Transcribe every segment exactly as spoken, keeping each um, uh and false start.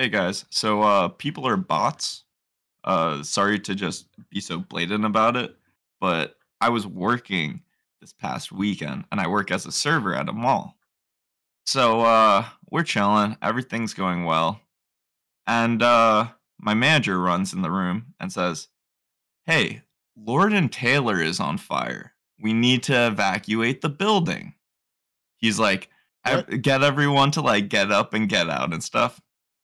Hey guys, so uh, people are bots. Uh, sorry to just be so blatant about it, but I was working this past weekend, and I work as a server at a mall. So uh, we're chilling, everything's going well, and uh, my manager runs in the room and says, "Hey, Lord and Taylor is on fire. We need to evacuate the building." He's like, e- "Get everyone to like get up and get out and stuff."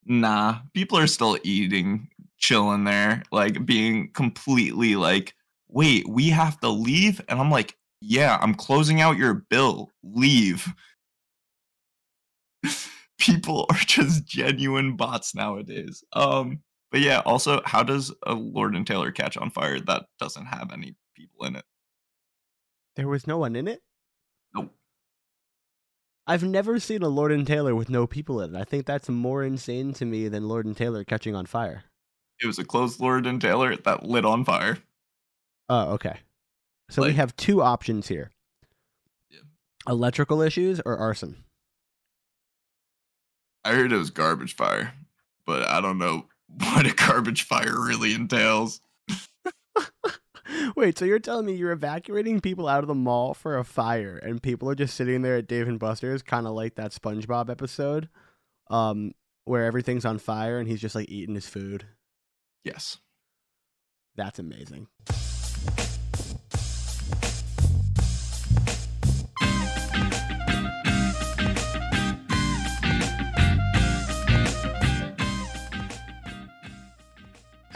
Nah, people are still eating, chilling there, like being completely like, wait, we have to leave? And I'm like, yeah, I'm closing out your bill. Leave. People are just genuine bots nowadays. Um, but yeah, also, how does a Lord and Taylor catch on fire that doesn't have any people in it? There was no one in it? Nope. I've never seen a Lord and Taylor with no people in it. I think that's more insane to me than Lord and Taylor catching on fire. It was a closed Lord and Taylor that lit on fire. Oh, okay. So like, we have two options here. Yeah. Electrical issues or arson? I heard it was garbage fire, but I don't know what a garbage fire really entails. Wait, so you're telling me you're evacuating people out of the mall for a fire, and people are just sitting there at Dave and Buster's, kind of like that SpongeBob episode, um, where everything's on fire and he's just like eating his food? Yes. That's amazing.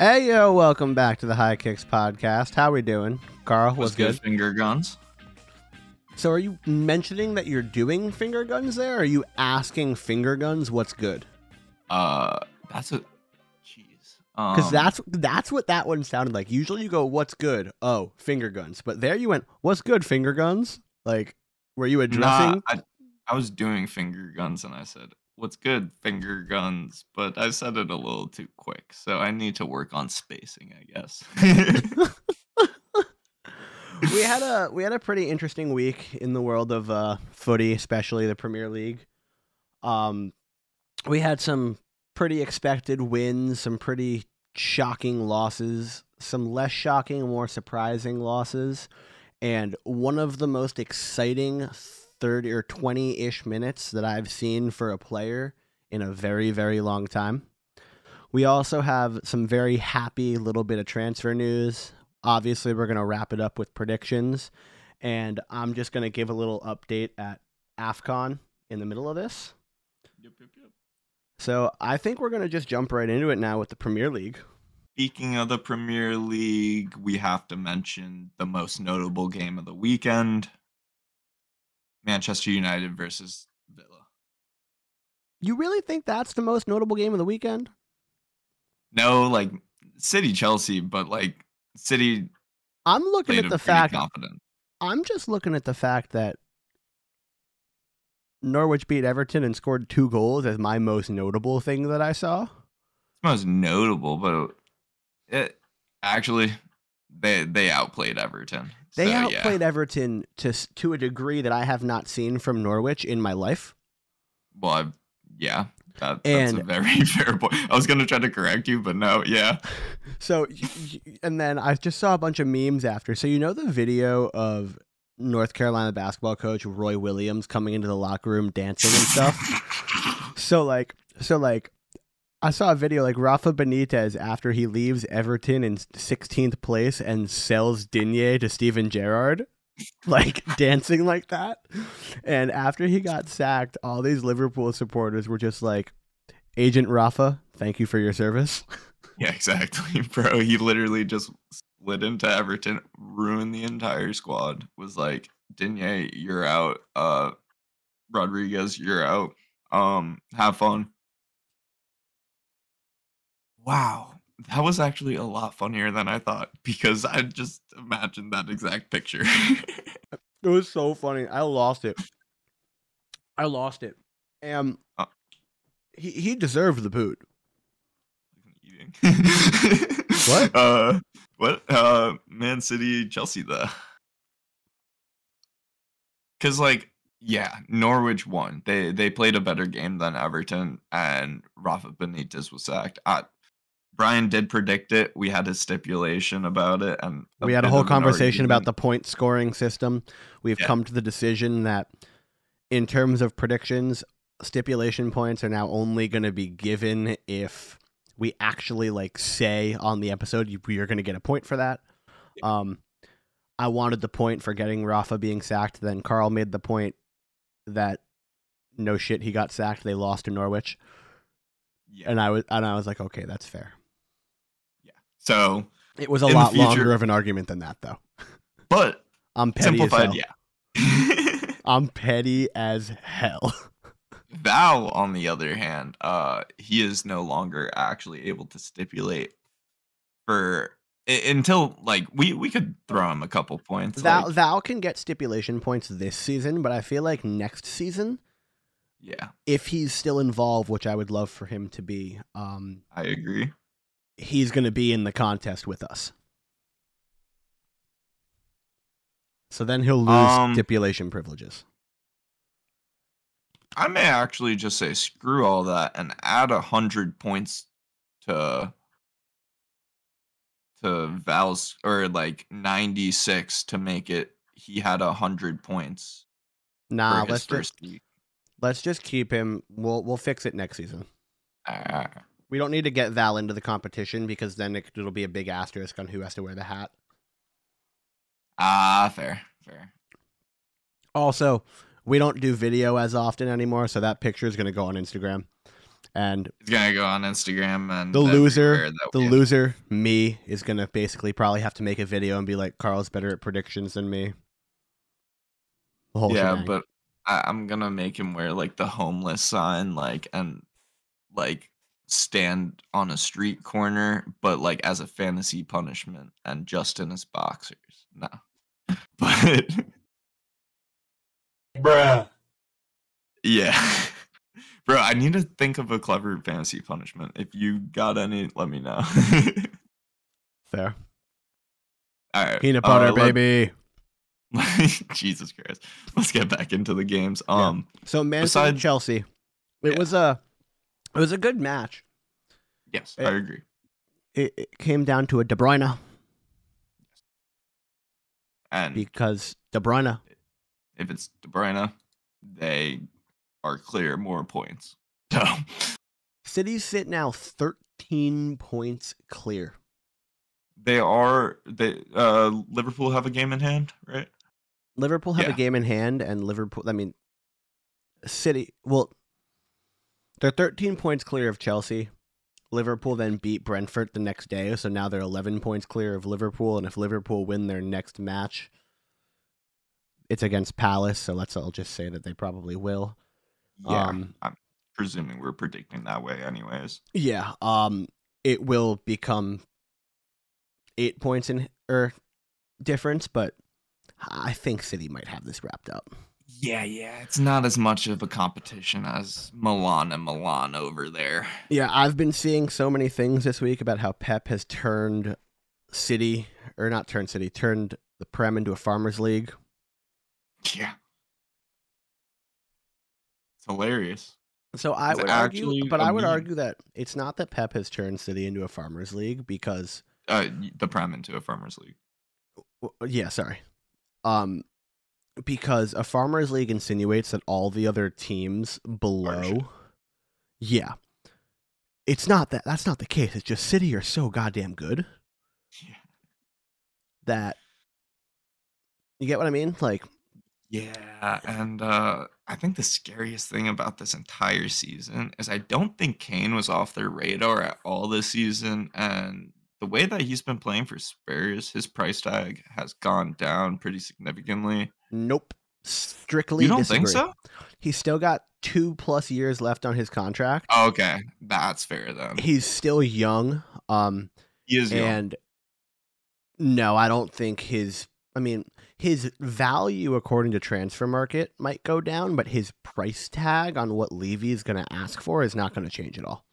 Hey yo, welcome back to the High Kicks podcast. How we doing? Carl, what's, what's good? good? Finger guns. So are you mentioning that you're doing finger guns there? Or are you asking finger guns what's good? Uh, that's a... Jeez. Um, because that's, that's what that one sounded like. Usually you go, what's good? Oh, finger guns. But there you went, what's good, finger guns? Like, were you addressing... Nah, I, I was doing finger guns and I said... What's good, finger guns, but I said it a little too quick, so I need to work on spacing, I guess. we had a we had a pretty interesting week in the world of uh, footy, especially the Premier League. Um, we had some pretty expected wins, some pretty shocking losses, some less shocking, more surprising losses, and one of the most exciting thirty or twenty-ish minutes that I've seen for a player in a very, very long time. We also have some very happy little bit of transfer news. Obviously, we're going to wrap it up with predictions, and I'm just going to give a little update at AFCON in the middle of this. Yep, yep, yep. So I think we're going to just jump right into it now with the Premier League. Speaking of the Premier League, we have to mention the most notable game of the weekend. Manchester United versus Villa. You really think that's the most notable game of the weekend? No, like City Chelsea, but like City. I'm looking at the fact. Confident. I'm just looking at the fact that Norwich beat Everton and scored two goals as my most notable thing that I saw. It's most notable, but it actually. They they outplayed Everton. They so, outplayed yeah. Everton to to a degree that I have not seen from Norwich in my life. Well, I've, yeah, that, that's and, a very fair point. I was going to try to correct you, but no, yeah. So, and then I just saw a bunch of memes after. So, you know the video of North Carolina basketball coach Roy Williams coming into the locker room dancing and stuff? so, like, so, like, I saw a video like Rafa Benitez after he leaves Everton in sixteenth place and sells Digne to Steven Gerrard, like dancing like that. And after he got sacked, all these Liverpool supporters were just like, "Agent Rafa, thank you for your service." Yeah, exactly, bro. He literally just slid into Everton, ruined the entire squad, was like, "Digne, you're out. Uh, Rodriguez, you're out. Um, have fun." Wow, that was actually a lot funnier than I thought because I just imagined that exact picture. It was so funny. I lost it. I lost it. Um, uh, he he deserved the boot. Eating. What? Uh, what? Uh, Man City, Chelsea, though. Because like Yeah, Norwich won. They they played a better game than Everton, and Rafa Benitez was sacked. I, Brian did predict it. We had a stipulation about it, and we had a whole conversation about the point scoring system. We've yeah. come to the decision that, in terms of predictions, stipulation points are now only going to be given if we actually like say on the episode we are going to get a point for that. Um, I wanted the point for getting Rafa being sacked. Then Carl made the point that no shit, he got sacked. They lost to Norwich, yeah. and I was and I was like, okay, that's fair. Yeah. So it was a lot future, longer of an argument than that, though. But I'm petty simplified, as hell. Yeah. I'm petty as hell. Val, on the other hand, uh, he is no longer actually able to stipulate for I- until like we, we could throw him a couple points. Val, like, Val can get stipulation points this season, but I feel like next season, yeah, if he's still involved, which I would love for him to be, um, I agree, he's going to be in the contest with us. So then he'll lose um, stipulation privileges. I may actually just say screw all that and add a hundred points to to Val's, or like ninety six to make it. He had a hundred points. Nah, let's just week. let's just keep him. We'll we'll fix it next season. Uh, we don't need to get Val into the competition because then it, it'll be a big asterisk on who has to wear the hat. Ah, uh, fair, fair. Also, we don't do video as often anymore, so that picture is going to go on Instagram, and it's going to go on Instagram. And the loser, the way. loser, me, is going to basically probably have to make a video and be like, "Carl's better at predictions than me." Yeah, shebang. But I- I'm going to make him wear like the homeless sign, like and like stand on a street corner, but like as a fantasy punishment, and Justin is boxers. No, but. Bruh. Yeah. Bro, I need to think of a clever fantasy punishment. If you got any, let me know. Fair. All right. Peanut butter, uh, baby. Let... Jesus Christ. Let's get back into the games. Um yeah. So Man City besides... and Chelsea. It yeah. was a it was a good match. Yes, it, I agree. It, it came down to a De Bruyne. And because De Bruyne If it's De Bruyne, they are clear more points. So, City sit now thirteen points clear. They are. They uh, Liverpool have a game in hand, right? Liverpool have yeah. a game in hand, and Liverpool. I mean, City. Well, they're thirteen points clear of Chelsea. Liverpool then beat Brentford the next day, so now they're eleven points clear of Liverpool. And if Liverpool win their next match, it's against Palace, so let's all just say that they probably will. Yeah, um, I'm presuming we're predicting that way anyways. Yeah, um, it will become eight points in or difference, but I think City might have this wrapped up. Yeah, yeah, it's not as much of a competition as Milan and Milan over there. Yeah, I've been seeing so many things this week about how Pep has turned City, or not turned City, turned the Prem into a Farmers League. Yeah, it's hilarious. So I it's would argue, but I would mean. argue that it's not that Pep has turned City into a Farmers League because uh, the Prem into a Farmers League. Yeah, sorry. Um, because a Farmers League insinuates that all the other teams below. Yeah, it's not that. That's not the case. It's just City are so goddamn good. Yeah. That you get what I mean, like. Yeah, and uh, I think the scariest thing about this entire season is I don't think Kane was off their radar at all this season, and the way that he's been playing for Spurs, his price tag has gone down pretty significantly. Nope. Strictly You don't disagree. Think so? He's still got two plus years left on his contract. Okay, that's fair then. He's still young. Um, he is young. And no, I don't think his... I mean, his value, according to transfer market, might go down, but his price tag on what Levy is going to ask for is not going to change at all.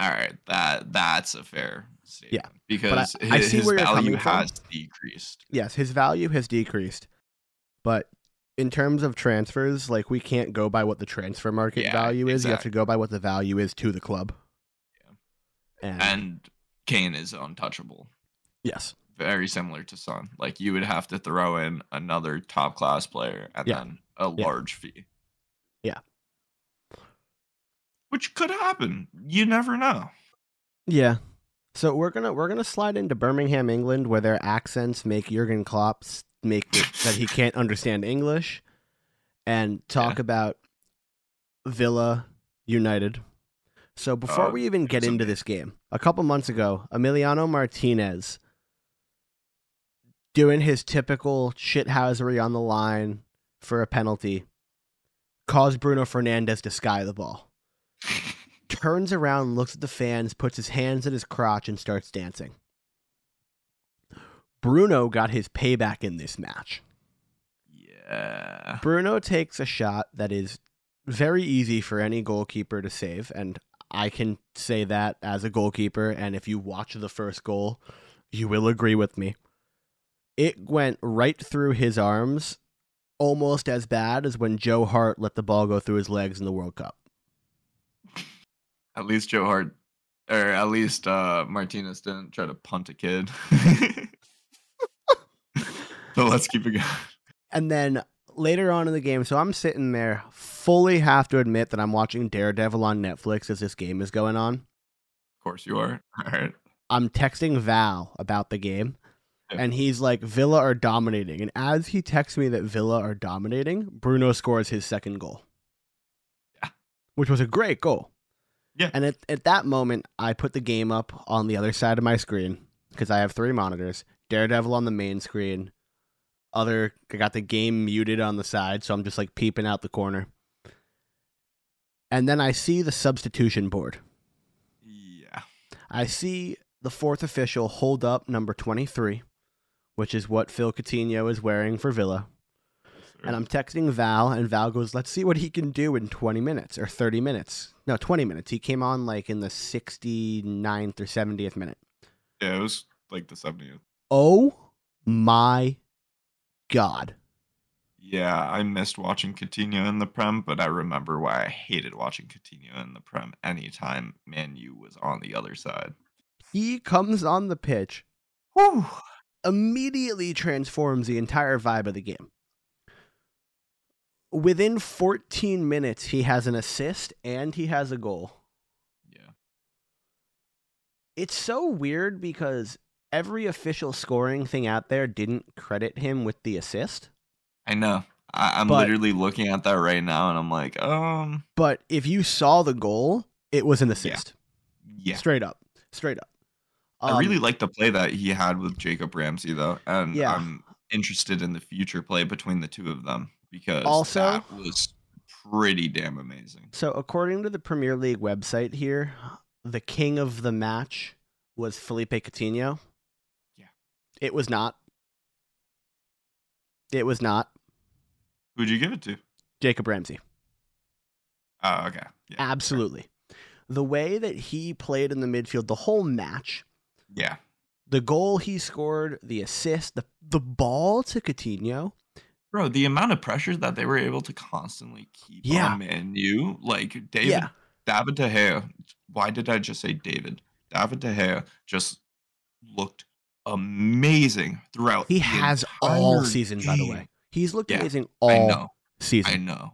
All right. That that's a fair statement. Yeah. Because I, his, I his value has from. decreased. Yes. His value has decreased, but in terms of transfers, like, we can't go by what the transfer market yeah, value is. Exactly. You have to go by what the value is to the club. Yeah. And, and Kane is untouchable. Yes. Very similar to Son. Like, you would have to throw in another top-class player and yeah. then a yeah. large fee. Yeah. Which could happen. You never know. Yeah. So we're gonna we're gonna slide into Birmingham, England, where their accents make Jurgen Klopp make it that he can't understand English, and talk yeah. about Villa United. So before uh, we even get into okay. this game, a couple months ago, Emiliano Martinez doing his typical shithousery on the line for a penalty caused Bruno Fernandes to sky the ball. Turns around, looks at the fans, puts his hands in his crotch, and starts dancing. Bruno got his payback in this match. Yeah. Bruno takes a shot that is very easy for any goalkeeper to save, and I can say that as a goalkeeper, and if you watch the first goal, you will agree with me. It went right through his arms, almost as bad as when Joe Hart let the ball go through his legs in the World Cup. At least Joe Hart, or at least uh, Martinez didn't try to punt a kid. So let's keep it going. And then later on in the game, so I'm sitting there, fully have to admit that I'm watching Daredevil on Netflix as this game is going on. Of course you are. All right. I'm texting Val about the game, yeah. and he's like, Villa are dominating. And as he texts me that Villa are dominating, Bruno scores his second goal, yeah. which was a great goal. Yeah. And at, at that moment, I put the game up on the other side of my screen because I have three monitors. Daredevil on the main screen. Other, I got the game muted on the side, so I'm just like peeping out the corner. And then I see the substitution board. Yeah. I see the fourth official hold up number twenty-three, which is what Phil Coutinho is wearing for Villa. And I'm texting Val, and Val goes, let's see what he can do in twenty minutes or thirty minutes. No, twenty minutes. He came on like in the sixty-ninth or seventieth minute. Yeah, it was like the seventieth. Oh, my God. Yeah, I missed watching Coutinho in the Prem, but I remember why I hated watching Coutinho in the Prem anytime Man U was on the other side. He comes on the pitch, whew, immediately transforms the entire vibe of the game. Within fourteen minutes, he has an assist and he has a goal. Yeah. It's so weird because every official scoring thing out there didn't credit him with the assist. I know. I- I'm but, literally looking at that right now and I'm like, um. But if you saw the goal, it was an assist. Yeah. yeah. Straight up. Straight up. Um, I really like the play that he had with Jacob Ramsey, though. And yeah. I'm interested in the future play between the two of them. Because also, that was pretty damn amazing. So according to the Premier League website here, the king of the match was Philippe Coutinho. Yeah. It was not. It was not. Who'd you give it to? Jacob Ramsey. Oh, okay. Yeah, absolutely. Sure. The way that he played in the midfield, the whole match. Yeah. The goal he scored, the assist, the, the ball to Coutinho. Bro, the amount of pressure that they were able to constantly keep yeah. on Man U, like David, yeah. David De Gea. Why did I just say David? David De Gea just looked amazing throughout. He has all season, game. By the way. He's looked yeah, amazing all I know, season. I know.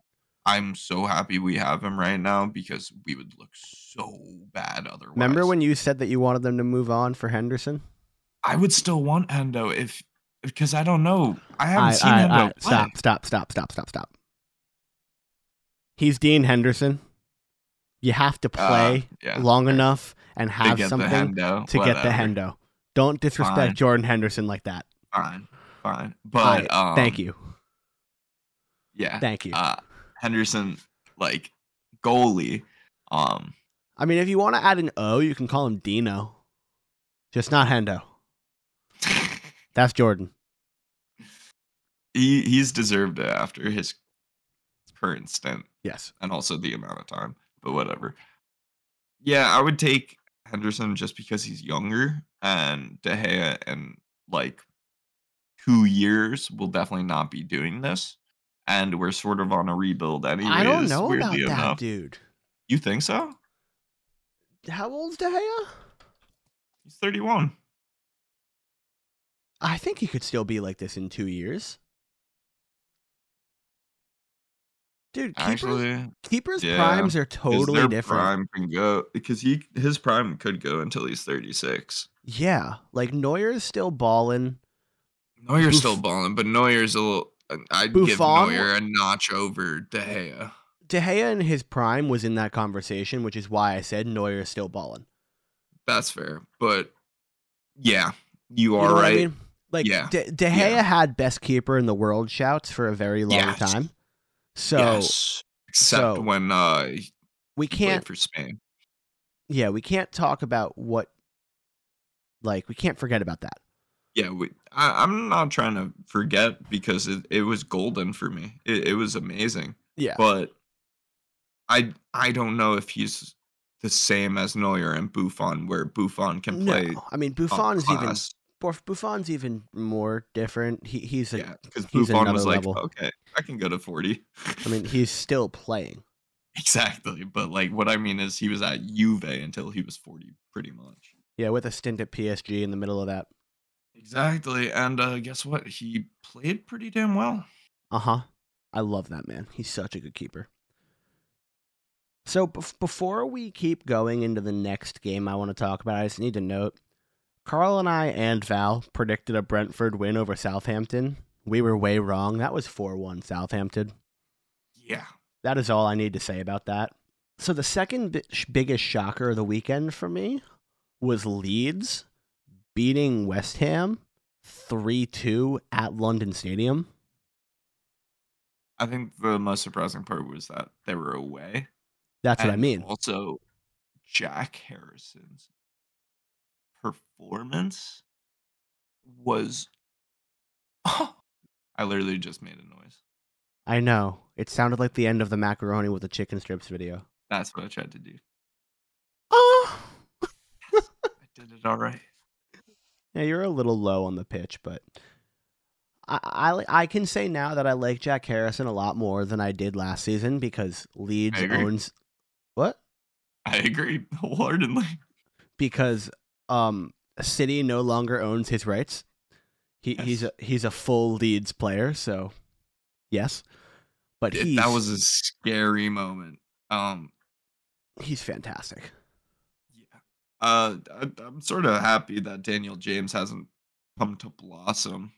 I'm so happy we have him right now because we would look so bad otherwise. Remember when you said that you wanted them to move on for Henderson? I would still want Hendo if. Because I don't know. I haven't I, seen I, him. I, stop, stop, stop, stop, stop, stop. He's Dean Henderson. You have to play uh, yeah, long right. enough and have to something to Whatever. get the Hendo. Don't disrespect Fine. Jordan Henderson like that. Fine. Fine. But right. um, thank you. Yeah. Thank you. Uh, Henderson, like, goalie. Um, I mean, if you want to add an O, you can call him Dino. Just not Hendo. That's Jordan. He he's deserved it after his current stint. Yes. And also the amount of time. But whatever. Yeah, I would take Henderson just because he's younger, and De Gea in like two years will definitely not be doing this. and we're sort of on a rebuild anyways. I don't know about that, enough. Dude. You think so? How old's De Gea? He's thirty-one. I think he could still be like this in two years. Dude, keepers, Actually, keepers' yeah. primes are totally different. Prime can go because he his prime could go until he's thirty-six. Yeah, like Neuer's still balling. Neuer's Buff- still balling, but Neuer's a little. I'd Buffon, give Neuer a notch over De Gea. De Gea in his prime was in that conversation, which is why I said Neuer's still balling. That's fair, but yeah, you are you know right. I mean? Like yeah. De, De Gea yeah. had best keeper in the world shouts for a very long yes. time. So, yes, except so, when uh, we can't for Spain. Yeah, we can't talk about what, like, we can't forget about that. Yeah, we. I, I'm not trying to forget because it, it was golden for me. It, it was amazing. Yeah, but I I don't know if he's the same as Neuer and Buffon, where Buffon can play. No, I mean Buffon's even Buffon's even more different. He he's a yeah because Buffon was level. Like okay. I can go to forty. I mean, he's still playing. Exactly. But, like, what I mean is he was at Juve until he was forty, pretty much. Yeah, with a stint at P S G in the middle of that. Exactly. And uh, guess what? He played pretty damn well. Uh-huh. I love that, man. He's such a good keeper. So, b- before we keep going into the next game I want to talk about, I just need to note, Carl and I and Val predicted a Brentford win over Southampton. We were way wrong. That was four one Southampton. Yeah. That is all I need to say about that. So the second b- biggest shocker of the weekend for me was Leeds beating West Ham three two at London Stadium. I think the most surprising part was that they were away. That's and what I mean. Also, Jack Harrison's performance was... Oh. I literally just made a noise. I know. It sounded like the end of the macaroni with the chicken strips video. That's what I tried to do. Oh! Yes, I did it all right. Yeah, you're a little low on the pitch, but I, I I can say now that I like Jack Harrison a lot more than I did last season because Leeds owns... What? I agree wholeheartedly. Because um, City no longer owns his rights. He, yes. He's a he's a full Leeds player, so yes. But it, that was a scary moment. Um, he's fantastic. Yeah, uh, I, I'm sort of happy that Daniel James hasn't come to blossom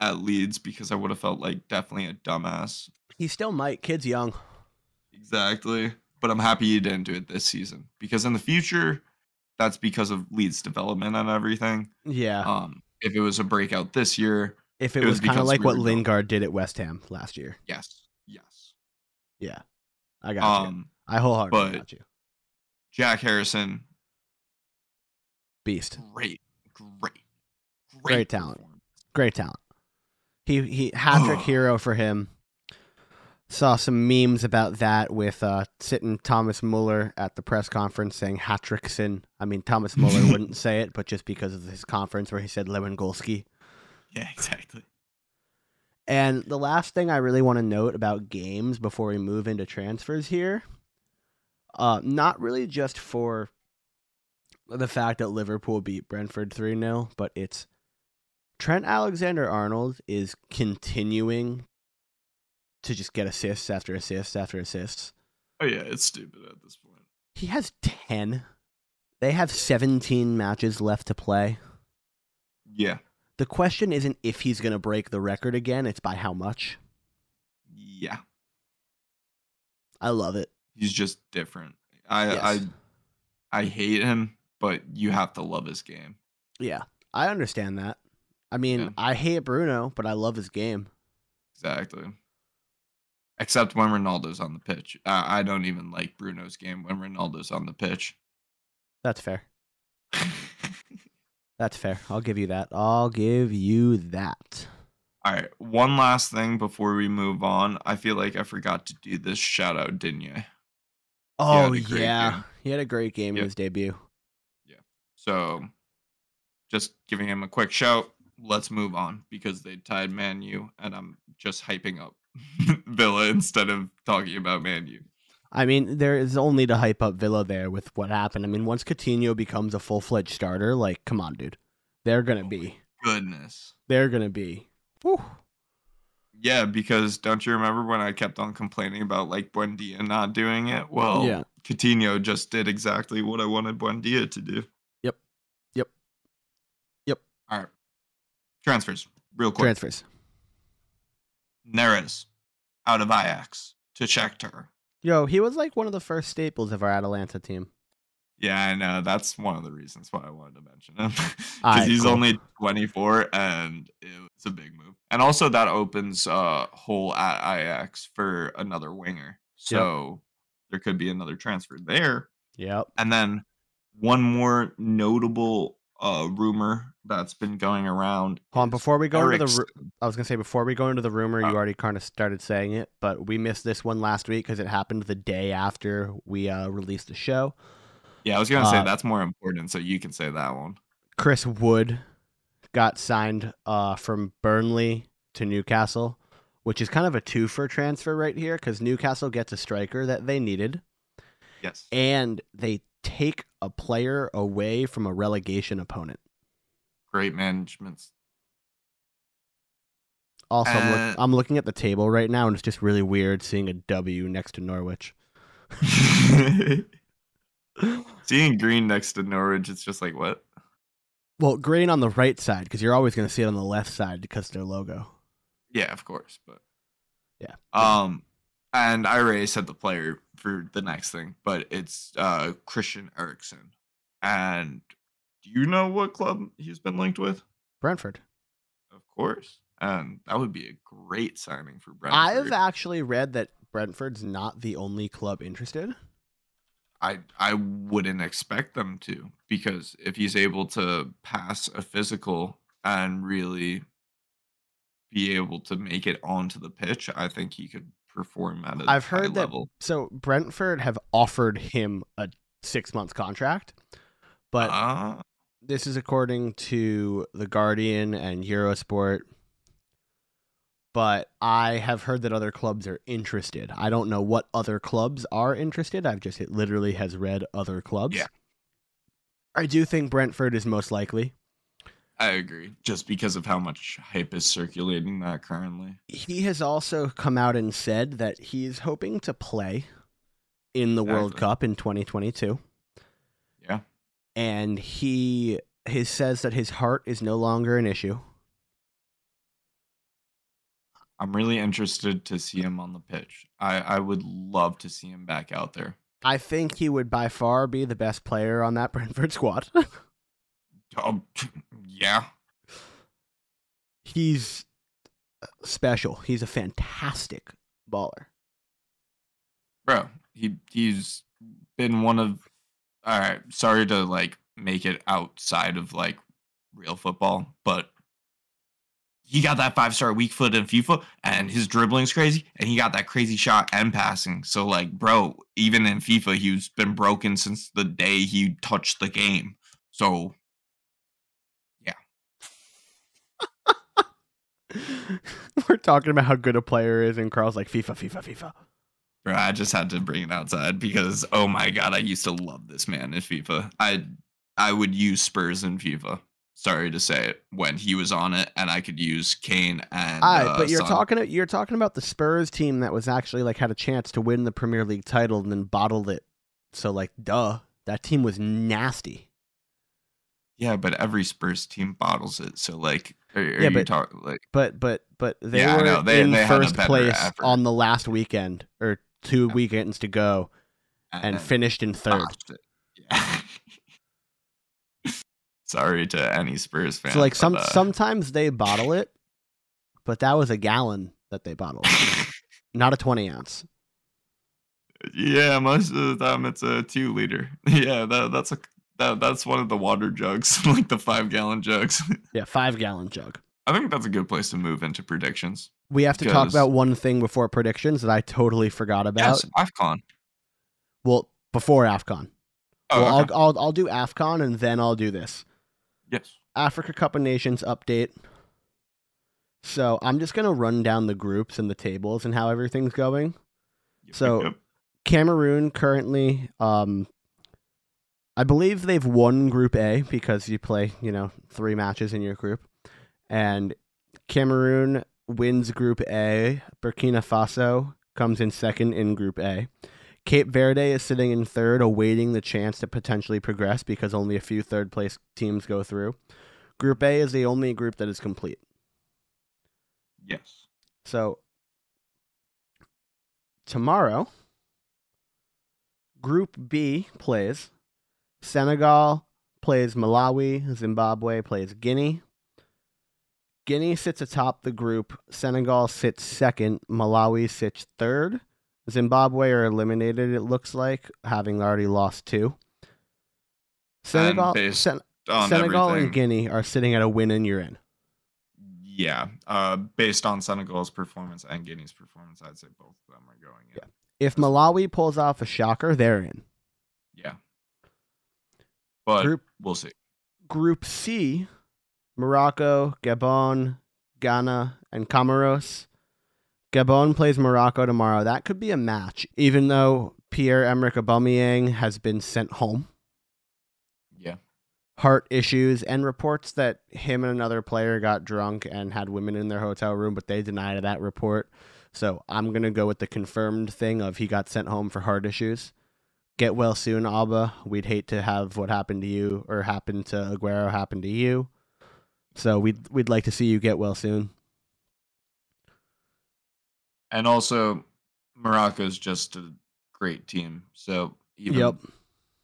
at Leeds because I would have felt like definitely a dumbass. He still might. Kid's young. Exactly, but I'm happy you didn't do it this season because in the future, that's because of Leeds' development and everything. Yeah. Um. If it was a breakout this year. If it, it was, was kind of like we what Lingard did at West Ham last year. Yes. Yes. Yeah. I got um, you. I wholeheartedly got you. Jack Harrison. Beast. Great. Great. Great, great talent. Great talent. He he hat-trick hero for him. Saw some memes about that with uh, sitting Thomas Muller at the press conference saying Hatrickson. I mean, Thomas Muller wouldn't say it, but just because of his conference where he said Lewandowski. Yeah, exactly. And the last thing I really want to note about games before we move into transfers here, uh, not really just for the fact that Liverpool beat Brentford three nil, but it's Trent Alexander-Arnold is continuing to just get assists after assists after assists. Oh, yeah, it's stupid at this point. He has ten. They have seventeen matches left to play. Yeah. The question isn't if he's going to break the record again, it's by how much. Yeah. I love it. He's just different. I yes. I I hate him, but you have to love his game. Yeah, I understand that. I mean, yeah. I hate Bruno, but I love his game. Exactly. Except when Ronaldo's on the pitch. Uh, I don't even like Bruno's game when Ronaldo's on the pitch. That's fair. That's fair. I'll give you that. I'll give you that. All right. One last thing before we move on. I feel like I forgot to do this shout out, didn't you? Oh, you yeah. Game. He had a great game yep. in his debut. Yeah. So just giving him a quick shout. Let's move on because they tied Man U and I'm just hyping up Villa instead of talking about Man U. I mean, there is only to hype up Villa there with what happened. I mean, once Coutinho becomes a full-fledged starter, like, come on, dude. They're going to oh be. Goodness. They're going to be. Whew. Yeah, because don't you remember when I kept on complaining about, like, Buendia not doing it? Well, yeah. Coutinho just did exactly what I wanted Buendia to do. Yep. Yep. Yep. All right. Transfers. Real quick. Transfers. Neres out of Ajax to Shakhtar. Yo, he was like one of the first staples of our Atalanta team. Yeah, I know. That's one of the reasons why I wanted to mention him. Because right, he's cool. Only twenty-four, and it's a big move. And also that opens a uh, hole at Ajax for another winger. So yep. There could be another transfer there. Yep. And then one more notable uh, rumor that's been going around. Hold on, before we go Eric's... into the, ru- I was gonna say before we go into the rumor, oh. You already kind of started saying it, but we missed this one last week because it happened the day after we uh, released the show. Yeah, I was gonna uh, say that's more important, so you can say that one. Chris Wood got signed uh, from Burnley to Newcastle, which is kind of a twofer transfer right here because Newcastle gets a striker that they needed. Yes, and they take a player away from a relegation opponent. Great managements. Also, uh, I'm, look, I'm looking at the table right now, and it's just really weird seeing a W next to Norwich. Seeing green next to Norwich, it's just like, what? Well, green on the right side, because you're always going to see it on the left side because of their logo. Yeah, of course. But yeah. Um, and I already said the player for the next thing, but it's uh, Christian Eriksen. And... do you know what club he's been linked with? Brentford. Of course. And that would be a great signing for Brentford. I've actually read that Brentford's not the only club interested. I I wouldn't expect them to, because if he's able to pass a physical and really be able to make it onto the pitch, I think he could perform at a I've high heard that, level. So Brentford have offered him a six-month contract, but... Uh, This is according to The Guardian and Eurosport, but I have heard that other clubs are interested. I don't know what other clubs are interested. I've just it literally has read other clubs. Yeah. I do think Brentford is most likely. I agree, just because of how much hype is circulating that currently. He has also come out and said that he is hoping to play in the exactly. World Cup in twenty twenty-two. Yeah. And he his says that his heart is no longer an issue. I'm really interested to see him on the pitch. I, I would love to see him back out there. I think he would by far be the best player on that Brentford squad. um, yeah. He's special. He's a fantastic baller. Bro, he he's been one of... All right, sorry to like make it outside of like real football, but he got that five-star weak foot in FIFA, and his dribbling's crazy, and he got that crazy shot and passing. So like, bro, even in FIFA, he's been broken since the day he touched the game. So, yeah. We're talking about how good a player is, and Carl's like FIFA, FIFA, FIFA. Bro, I just had to bring it outside because, oh my God, I used to love this man in FIFA. I I would use Spurs in FIFA. Sorry to say it, when he was on it, and I could use Kane and. All right, uh, but you're Son. talking you're talking about the Spurs team that was actually like had a chance to win the Premier League title and then bottled it. So like, duh, that team was nasty. Yeah, but every Spurs team bottles it. So like, are, are yeah, you but, talk, like, but but but they yeah, were they, in they first place effort. On the last weekend or two yeah. weekends to go, and, and finished in third. Yeah. Sorry to any Spurs fan. So like, some but, uh... sometimes they bottle it, but that was a gallon that they bottled, not a twenty ounce. Yeah, most of the time it's a two liter. Yeah, that that's a. That, that's one of the water jugs, like the five-gallon jugs. Yeah, five-gallon jug. I think that's a good place to move into predictions. We have to because... talk about one thing before predictions that I totally forgot about. Yes, AFCON. Well, before AFCON. Oh, well, okay. I'll, I'll, I'll do AFCON, and then I'll do this. Yes. Africa Cup of Nations update. So I'm just going to run down the groups and the tables and how everything's going. Yep, so yep. Cameroon currently, um, I believe they've won Group A because you play, you know, three matches in your group. And Cameroon wins Group A. Burkina Faso comes in second in Group A. Cape Verde is sitting in third, awaiting the chance to potentially progress because only a few third-place teams go through. Group A is the only group that is complete. Yes. So, tomorrow, Group B plays. Senegal plays Malawi. Zimbabwe plays Guinea. Guinea sits atop the group. Senegal sits second. Malawi sits third. Zimbabwe are eliminated, it looks like, having already lost two. Senegal, and Sen- Senegal and Guinea are sitting at a win and you're in. Yeah, uh, based on Senegal's performance and Guinea's performance, I'd say both of them are going in. Yeah. If Malawi pulls off a shocker, they're in. Yeah. But group, we'll see. Group C, Morocco, Gabon, Ghana, and Comoros. Gabon plays Morocco tomorrow. That could be a match, even though Pierre-Emerick Aubameyang has been sent home. Yeah. Heart issues, and reports that him and another player got drunk and had women in their hotel room, but they denied that report. So I'm going to go with the confirmed thing of he got sent home for heart issues. Get well soon, Alba. We'd hate to have what happened to you or happened to Aguero happen to you. So we'd, we'd like to see you get well soon. And also, Morocco's just a great team. So even yep.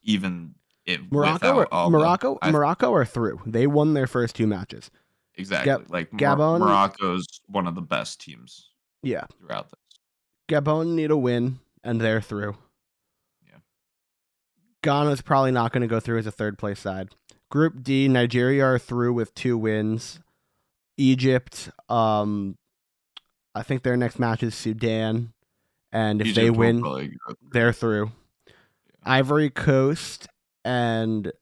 even if Morocco or, Alba, Morocco I, Morocco are through. They won their first two matches. Exactly. Ga- like Gabon, Morocco's one of the best teams. Yeah. Throughout this. Gabon need a win and they're through. Yeah. Ghana's probably not going to go through as a third place side. Group D, Nigeria are through with two wins. Egypt, um I think their next match is Sudan, and if Egypt they win, they're through. Yeah. Ivory Coast and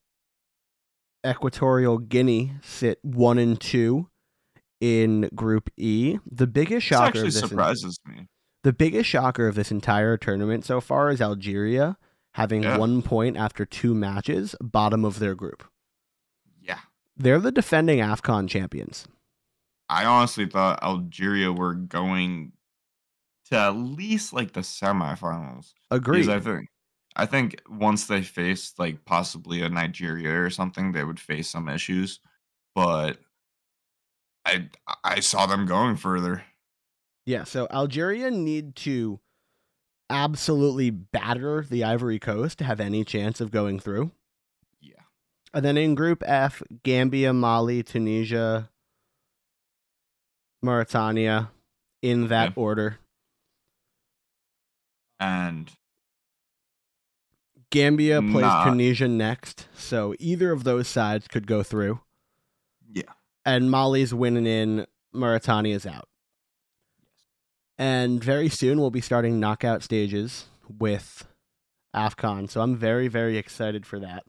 Equatorial Guinea sit one and two in Group E. The biggest shocker this actually of this surprises in- me. The biggest shocker of this entire tournament so far is Algeria having yeah. one point after two matches, bottom of their group. Yeah, they're the defending AFCON champions. I honestly thought Algeria were going to at least like the semifinals. Agreed. I think, I think once they faced like possibly a Nigeria or something, they would face some issues. But I I saw them going further. Yeah. So Algeria need to absolutely batter the Ivory Coast to have any chance of going through. Yeah. And then in Group F, Gambia, Mali, Tunisia, Mauritania, in that yeah. order. And Gambia plays nah. Tunisia next, so either of those sides could go through. Yeah. And Mali's winning in, Mauritania's out. And very soon we'll be starting knockout stages with AFCON, so I'm very, very excited for that.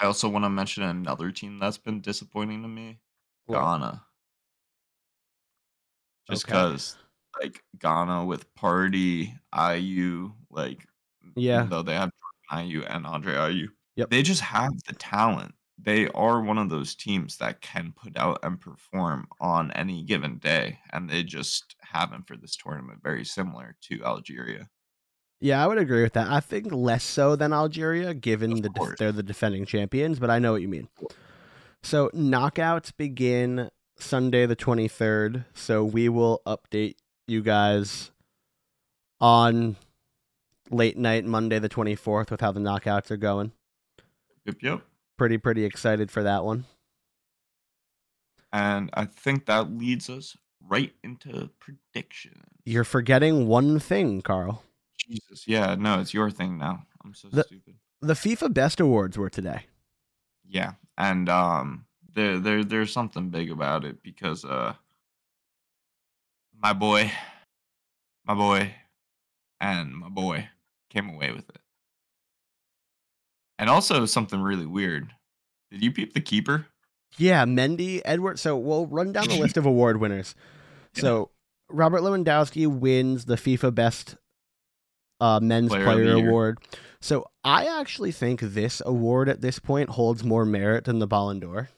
I also want to mention another team that's been disappointing to me, cool. Ghana. Just because, okay. like, Ghana with Party, I U, like, yeah. though they have I U and Andre I U, yep. they just have the talent. They are one of those teams that can put out and perform on any given day, and they just haven't for this tournament, very similar to Algeria. Yeah, I would agree with that. I think less so than Algeria, given the de- they're the defending champions, but I know what you mean. So, knockouts begin Sunday the twenty-third, so we will update you guys on late night Monday the twenty-fourth with how the knockouts are going. Yep, yep. Pretty, pretty excited for that one. And I think that leads us right into predictions. You're forgetting one thing, Carl. Jesus, yeah, no, it's your thing now. I'm so the, stupid. The FIFA Best Awards were today. Yeah, and um... There, there, there's something big about it because uh, my boy, my boy, and my boy came away with it. And also something really weird. Did you peep the keeper? Yeah, Mendy, Edward. So we'll run down the list of award winners. Yeah. So Robert Lewandowski wins the FIFA Best uh, Men's Player, Player Award. So I actually think this award at this point holds more merit than the Ballon d'Or.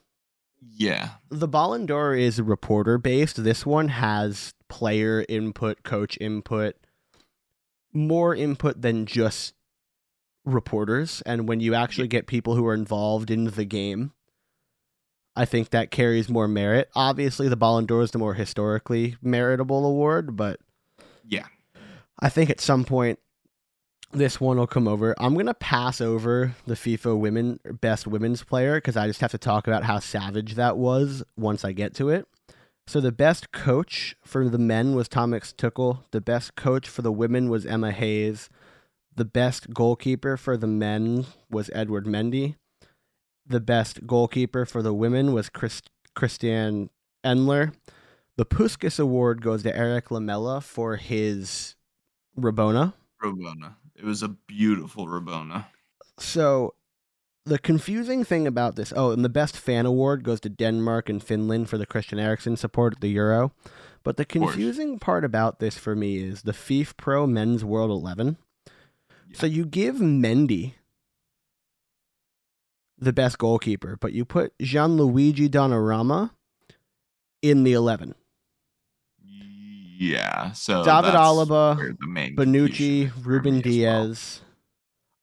Yeah. The Ballon d'Or is reporter-based. This one has player input, coach input, more input than just reporters. And when you actually get people who are involved in the game, I think that carries more merit. Obviously, the Ballon d'Or is the more historically meritable award, but yeah, I think at some point this one will come over. I'm going to pass over the FIFA women best women's player because I just have to talk about how savage that was once I get to it. So the best coach for the men was Thomas Tuchel. The best coach for the women was Emma Hayes. The best goalkeeper for the men was Edward Mendy. The best goalkeeper for the women was Chris, Christian Endler. The Puskas Award goes to Eric Lamela for his Rabona. Rabona. It was a beautiful Rabona. So the confusing thing about this, oh, and the best fan award goes to Denmark and Finland for the Christian Eriksen support at the Euro. But the confusing part about this for me is the FIFA Pro Men's World eleven. Yeah. So you give Mendy the best goalkeeper, but you put Gianluigi Donnarumma in the eleven. Yeah, so David Alaba, Bonucci, Ruben Diaz.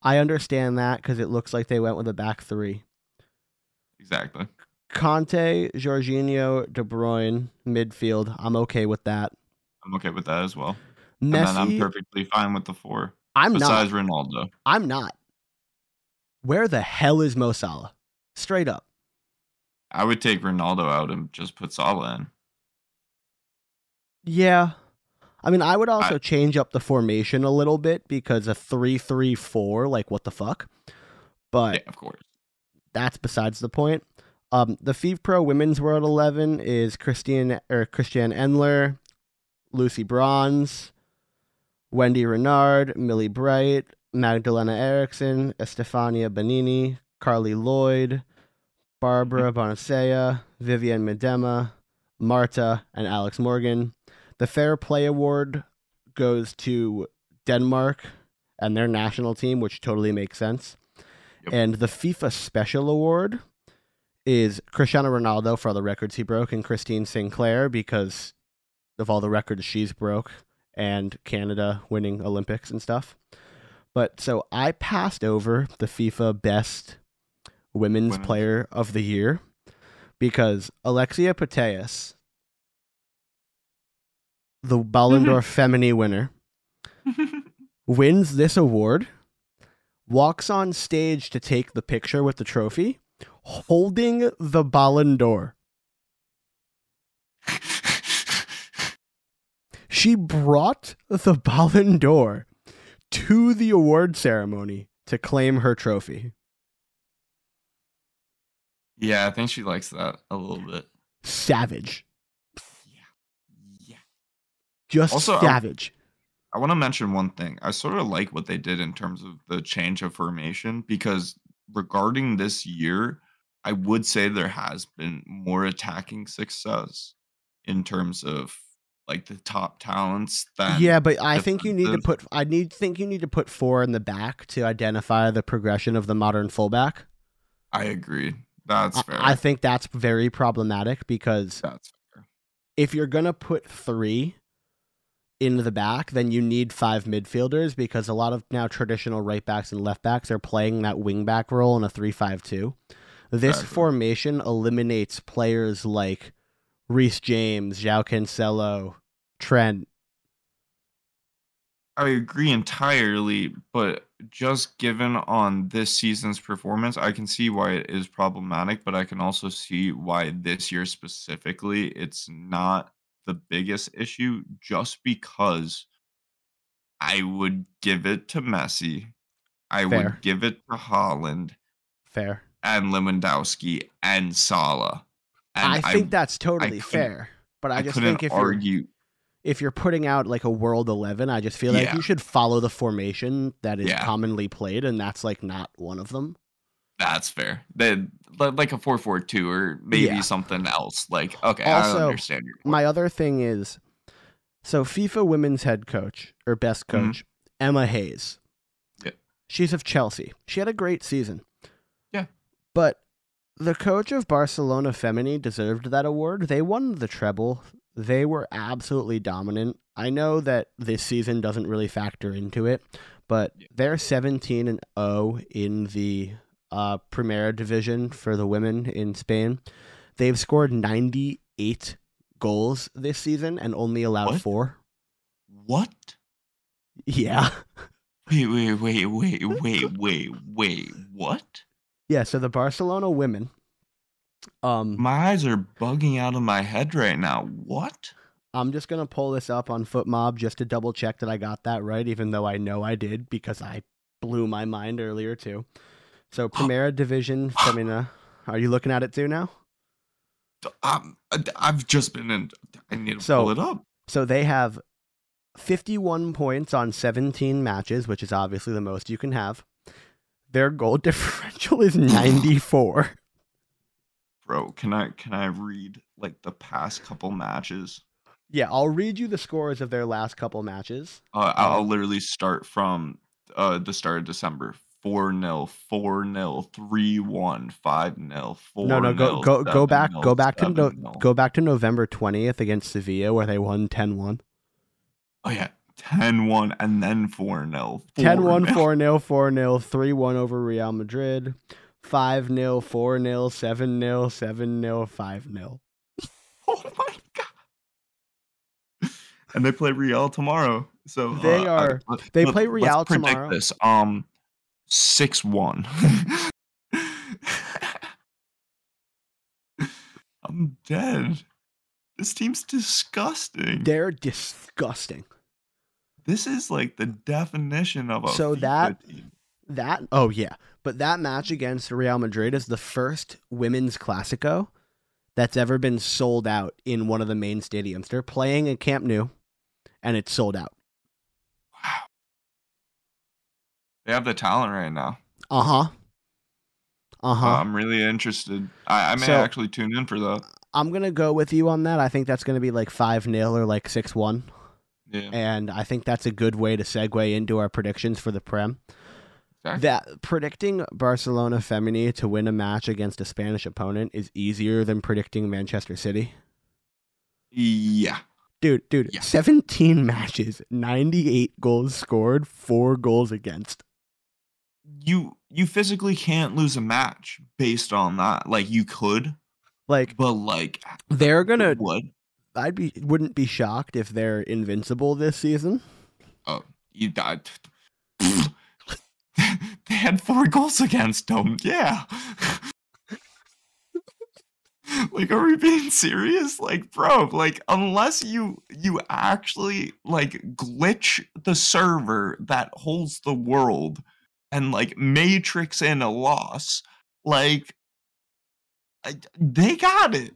Well, I understand that because it looks like they went with a back three. Exactly. Conte, Jorginho, De Bruyne, midfield. I'm okay with that. I'm okay with that as well. Messi, and then I'm perfectly fine with the four. I'm besides not. Ronaldo. I'm not. Where the hell is Mo Salah? Straight up. I would take Ronaldo out and just put Salah in. Yeah. I mean, I would also I, change up the formation a little bit because a three three four, like, what the fuck? But yeah, of course. That's besides the point. Um, the FIFA Pro Women's World eleven is Christian or Christian Endler, Lucy Bronze, Wendy Renard, Millie Bright, Magdalena Eriksson, Estefania Benini, Carly Lloyd, Barbara Bonacea, Vivian Miedema, Marta, and Alex Morgan. The Fair Play Award goes to Denmark and their national team, which totally makes sense. Yep. And the FIFA Special Award is Cristiano Ronaldo for all the records he broke and Christine Sinclair because of all the records she's broke and Canada winning Olympics and stuff. But so I passed over the FIFA Best Women's Women. Player of the Year because Alexia Putellas, the Ballon d'Or Femini winner, wins this award, walks on stage to take the picture with the trophy, holding the Ballon d'Or. She brought the Ballon d'Or to the award ceremony to claim her trophy. Yeah, I think she likes that a little bit. Savage. Yeah. Yeah. Just also, savage. I, I want to mention one thing. I sort of like what they did in terms of the change of formation because regarding this year, I would say there has been more attacking success in terms of like the top talents. That yeah, but I think you need to put. I need think you need to put four in the back to identify the progression of the modern fullback. I agree. That's fair. I, I think that's very problematic because that's fair. If you're gonna put three in the back, then you need five midfielders because a lot of now traditional right backs and left backs are playing that wing back role in a three five two. This exactly. formation eliminates players like Reece James, João Cancelo, Trent. I agree entirely, but just given on this season's performance, I can see why it is problematic, but I can also see why this year specifically, it's not the biggest issue just because I would give it to Messi. I Fair. would give it to Haaland. Fair. And Lewandowski and Salah. And I think I, that's totally fair, but I, I just think if argue. you're if you're putting out like a World eleven, I just feel like yeah. you should follow the formation that is yeah. commonly played, and that's like not one of them. That's fair. They like a four four two or maybe yeah. something else. Like, okay, also, I understand your point. My other thing is, so FIFA women's head coach or best coach, mm-hmm. Emma Hayes. Yeah. She's of Chelsea. She had a great season. Yeah. But the coach of Barcelona Femini deserved that award. They won the treble. They were absolutely dominant. I know that this season doesn't really factor into it, but they're seventeen and oh in the uh, Primera Division for the women in Spain. They've scored ninety-eight goals this season and only allowed what? four. What? Yeah. Wait, wait, wait, wait, wait, wait, wait, what? Yeah, so the Barcelona women. Um, my eyes are bugging out of my head right now. What? I'm just going to pull this up on FootMob just to double check that I got that right, even though I know I did because I blew my mind earlier too. So Primera Division Femina. Are you looking at it too now? Um, I've just been in. I need to so, pull it up. So they have fifty-one points on seventeen matches, which is obviously the most you can have. Their goal differential is ninety-four. Bro, can I can I read like the past couple matches? Yeah, I'll read you the scores of their last couple matches. Uh, I'll literally start from uh, the start of December. four nil, four nil, three one, five nil, four nil. No, no, go go go back, go back to no, go back to November twentieth against Sevilla where they won ten one. Oh yeah, ten one and then four nil. ten one, four nil, four nil, three one over Real Madrid. five nil, four nil, seven nil, seven nil, five nil. Oh my god. And they play Real tomorrow. So they uh, are. I, let, they let, play Real let's predict tomorrow. This um, six one. I'm dead. This team's disgusting. They're disgusting. This is like the definition of a so FIFA that team. that oh yeah, but that match against Real Madrid is the first women's Clasico that's ever been sold out in one of the main stadiums. They're playing in Camp Nou. And it's sold out. Wow. They have the talent right now. Uh-huh. Uh-huh. Uh, I'm really interested. I, I may so, actually tune in for that. I'm going to go with you on that. I think that's going to be like five nil or like six one. Yeah. And I think that's a good way to segue into our predictions for the Prem. Exactly. That predicting Barcelona Femini to win a match against a Spanish opponent is easier than predicting Manchester City. Yeah. Dude, dude, yeah. seventeen matches, ninety-eight goals scored, four goals against. You you physically can't lose a match based on that. Like you could. Like but like they're gonna would. I'd be wouldn't be shocked if they're invincible this season. Oh, you died. They had four goals against them, yeah. Like, are we being serious? Like, bro, like, unless you you actually, like, glitch the server that holds the world and, like, matrix in a loss, like, I, they got it.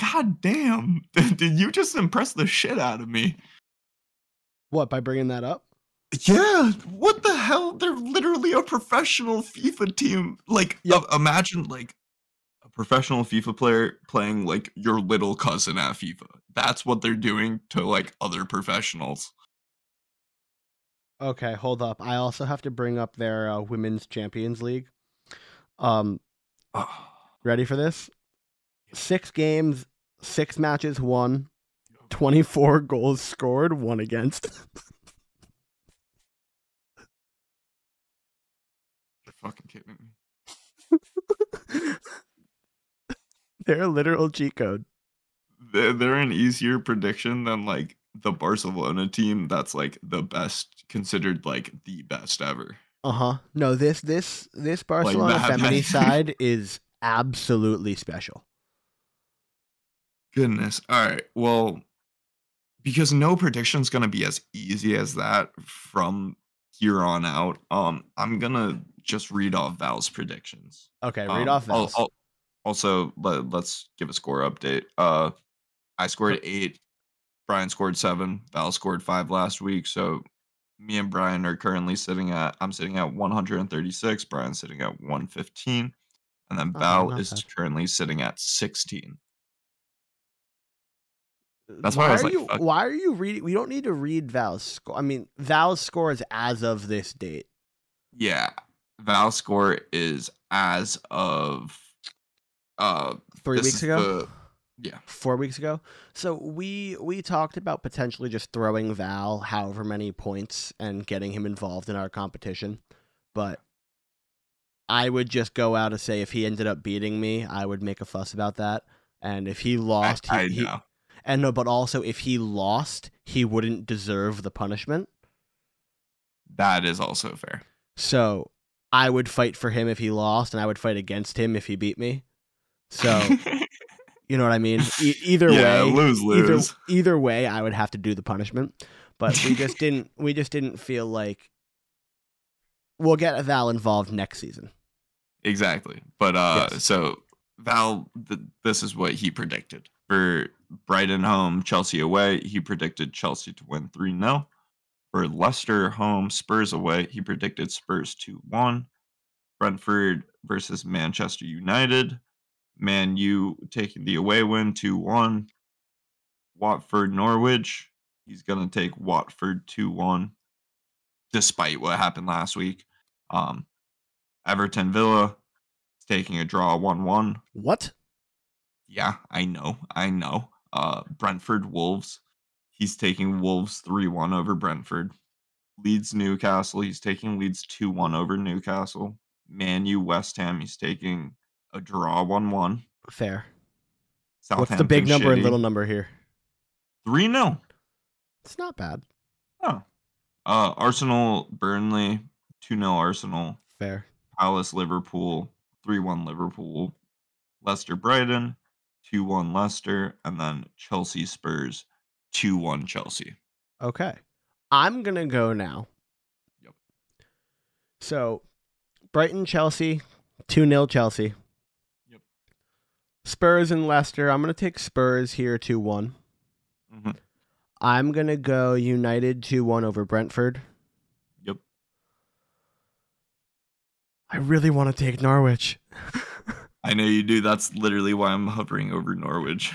God damn. Did you just impress the shit out of me? What, by bringing that up? Yeah, what the hell? They're literally a professional FIFA team. Like, yep. uh, imagine, like, professional FIFA player playing like your little cousin at FIFA. That's what they're doing to like other professionals. Okay, hold up. I also have to bring up their uh, Women's Champions League. Um, oh. Ready for this? Six games, six matches won, twenty-four goals scored, one against. You're fucking kidding me. They're a literal cheat code. They're, they're an easier prediction than, like, the Barcelona team that's, like, the best, considered, like, the best ever. Uh-huh. No, this this this Barcelona like Femini side is absolutely special. Goodness. All right. Well, because no prediction's going to be as easy as that from here on out, um, I'm going to just read off Val's predictions. Okay, read um, off Val's. I'll, I'll, Also, let, let's give a score update. Uh, I scored eight. Brian scored seven. Val scored five last week. So me and Brian are currently sitting at, I'm sitting at one hundred thirty-six, Brian's sitting at one fifteen, and then oh, Val is bad. currently sitting at sixteen. That's why, why I was like, you, why are you reading? We don't need to read Val's score. I mean, Val's score is as of this date. Yeah. Val's score is as of uh, three weeks ago. The, yeah. Four weeks ago. So we we talked about potentially just throwing Val however many points and getting him involved in our competition. But I would just go out and say if he ended up beating me, I would make a fuss about that. And if he lost, I, he. I know. he And no, but also if he lost, he wouldn't deserve the punishment. That is also fair. So I would fight for him if he lost, and I would fight against him if he beat me. So you know what I mean? E- either yeah, way, lose, lose. Either, either way, I would have to do the punishment. But we just didn't. We just didn't feel like we'll get Val involved next season. Exactly. But uh, yes. so Val, th- this is what he predicted for Brighton home, Chelsea away. He predicted Chelsea to win three nil. For Leicester home, Spurs away, he predicted Spurs two one. Brentford versus Manchester United, Man U taking the away win two one. Watford Norwich, he's going to take Watford two one, despite what happened last week. Um, Everton Villa is taking a draw one one. What? Yeah, I know, I know. Uh, Brentford Wolves, he's taking Wolves three one over Brentford. Leeds Newcastle, he's taking Leeds two one over Newcastle. Man U West Ham, he's taking a draw one one. Fair. Southampton, what's the big number shitty. And little number here? three nil. It's not bad. Oh. Uh, Arsenal Burnley, two nil Arsenal. Fair. Palace Liverpool, three one Liverpool. Leicester Brighton, two one Leicester, and then Chelsea Spurs, two one Chelsea. Okay. I'm going to go now. Yep. So, Brighton, Chelsea, two nil Chelsea. Yep. Spurs and Leicester. I'm going to take Spurs here, two one. Mm-hmm. I'm going to go United, two one over Brentford. Yep. I really want to take Norwich. I know you do. That's literally why I'm hovering over Norwich.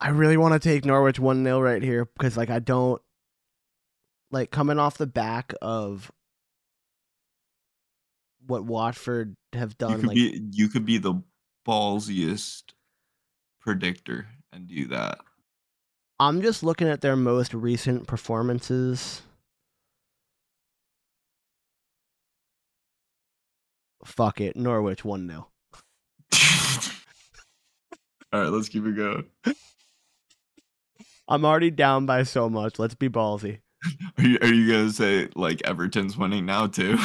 I really want to take Norwich one nil right here because, like, I don't... Like, coming off the back of what Watford have done... You could, like, be, you could be the ballsiest predictor and do that. I'm just looking at their most recent performances. Fuck it. Norwich one nil. All right, let's keep it going. I'm already down by so much. Let's be ballsy. Are you, are you going to say, like, Everton's winning now, too?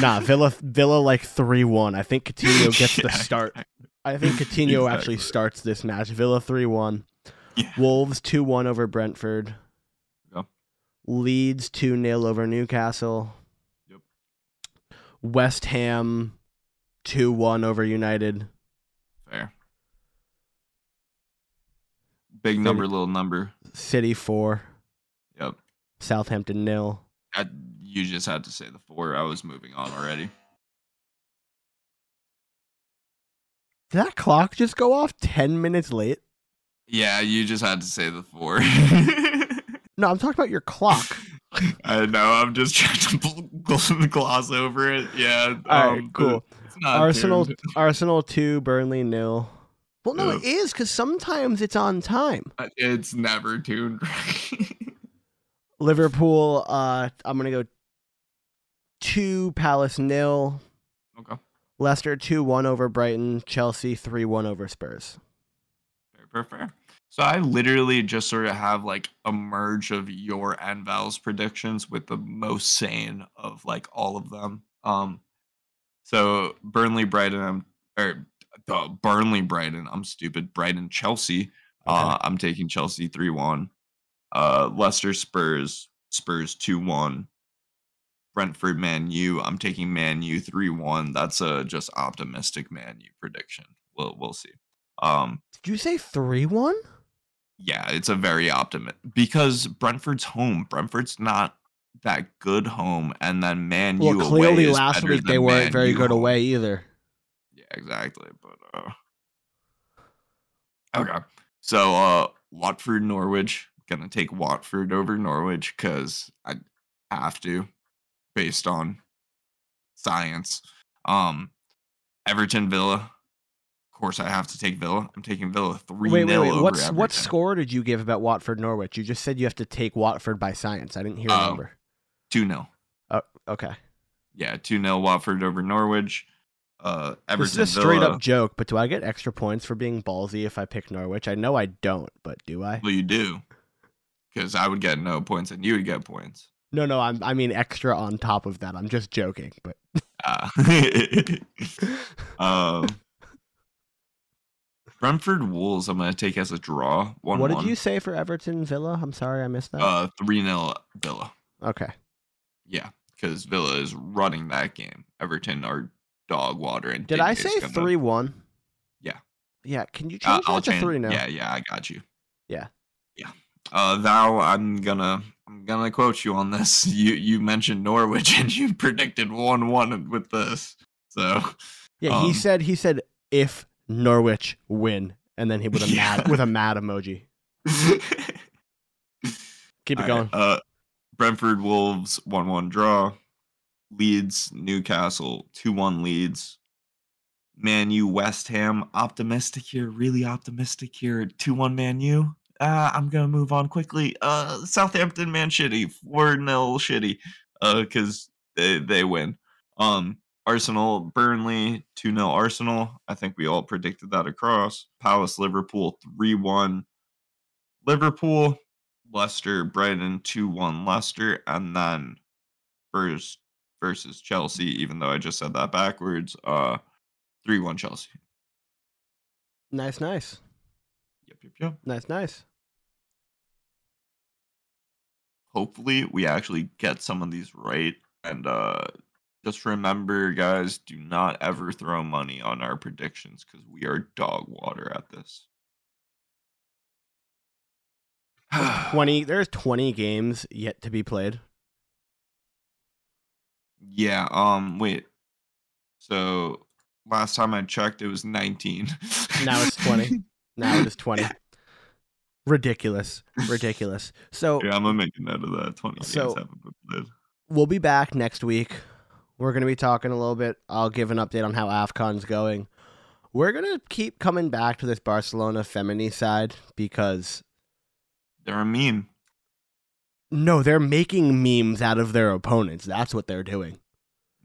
Nah, Villa, Villa like, three one. I think Coutinho gets yeah, the start. Exactly. I think Coutinho exactly. actually starts this match. Villa three one. Yeah. Wolves two one over Brentford. Yeah. Leeds two nil over Newcastle. Yep. West Ham two one over United. Fair. Big number, City, little number. City four. Yep. Southampton nil. I, you just had to say the four. I was moving on already. Did that clock just go off ten minutes late? Yeah, you just had to say the four. No, I'm talking about your clock. I know. I'm just trying to gloss over it. Yeah. All um, right, cool. It's not Arsenal, Arsenal two, Burnley nil. Well, no, it is because sometimes it's on time. It's never tuned right. Liverpool, uh, I'm going to go two, Palace nil. Okay. Leicester two one over Brighton. Chelsea three one over Spurs. Fair, fair, fair. So I literally just sort of have like a merge of your and Val's predictions with the most sane of like all of them. Um, So Burnley, Brighton, or... Uh, Burnley, Brighton. I'm stupid. Brighton, Chelsea. Uh, okay. I'm taking Chelsea three one. Uh, Leicester, Spurs. Spurs two one. Brentford, Man U. I'm taking Man U three one. That's a just optimistic Man U prediction. We'll we'll see. Um, Did you say three one? Yeah, it's a very optimistic because Brentford's home. Brentford's not that good home, and then Man well, U away. Well, clearly last week they weren't Man very U good home. Away either. Yeah, exactly. But uh, okay, so uh, Watford, Norwich. Gonna take Watford over Norwich because I have to, based on science. Um, Everton, Villa. Of course, I have to take Villa. I'm taking Villa three wait, nil wait, wait. over What's, Everton. What score did you give about Watford, Norwich? You just said you have to take Watford by science. I didn't hear uh, the number. Two nil. Oh, okay. Yeah, two nil Watford over Norwich. Uh, Everton, this is a straight Villa. Up joke, but do I get extra points for being ballsy if I pick Norwich? I know I don't, but do I? Well, you do. Because I would get no points and you would get points. No, no, I'm, I mean extra on top of that. I'm just joking, but. uh, um, Brentford Wolves, I'm going to take as a draw. one one. What did you say for Everton Villa? I'm sorry, I missed that. Uh, three nil Villa. Okay. Yeah, because Villa is running that game. Everton are dog water. And did I say three one? Yeah. Yeah, can you change uh, that to change. three nil? Yeah, yeah, I got you. Yeah. Yeah. Uh, thou, I'm gonna, I'm gonna quote you on this. You, you mentioned Norwich and you predicted one one with this. So, yeah, um, he said, he said if Norwich win, and then he with a yeah. mad, with a mad emoji. Keep it All going. Right, uh, Brentford Wolves one one draw. Leeds Newcastle two one Leeds. Man U West Ham, optimistic here, really optimistic here. two one Man U. Uh, I'm going to move on quickly. Uh, Southampton, Man City. four nil City. Because uh, they, they win. Um, Arsenal, Burnley. two nil Arsenal. I think we all predicted that across. Palace, Liverpool. three one Liverpool. Leicester, Brighton. two one Leicester. And then first versus Chelsea, even though I just said that backwards. Uh, three one Chelsea. Nice, nice. Yep, yep, yep. Nice, nice. Hopefully we actually get some of these right. And uh, just remember, guys, do not ever throw money on our predictions because we are dog water at this. There's twenty there's twenty games yet to be played. Yeah, um wait. So last time I checked it was nineteen. Now it's twenty. Now it is twenty. Ridiculous. Ridiculous. So yeah, I'm going to make a note of that. twenty games so haven't been played. We'll be back next week. We're going to be talking a little bit. I'll give an update on how AFCON's going. We're going to keep coming back to this Barcelona Femini side because they're mean. No, they're making memes out of their opponents. That's what they're doing.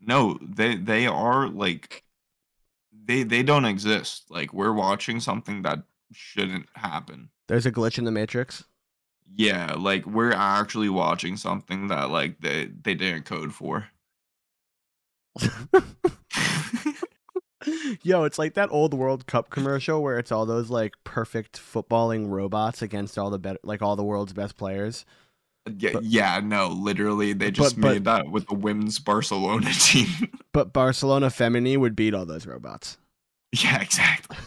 No, they they are like they they don't exist. Like we're watching something that shouldn't happen. There's a glitch in the Matrix. Yeah, like we're actually watching something that like they they didn't code for. Yo, it's like that old World Cup commercial where it's all those like perfect footballing robots against all the better like all the world's best players. Yeah, but, yeah, no, literally they just but, but, made that with the women's Barcelona team. But Barcelona Femini would beat all those robots. Yeah, exactly.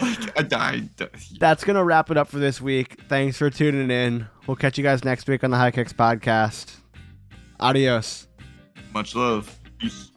Like, I died. Yeah. That's gonna wrap it up for this week. Thanks for tuning in. We'll catch you guys next week on the High Kicks podcast. Adios. Much love. Peace.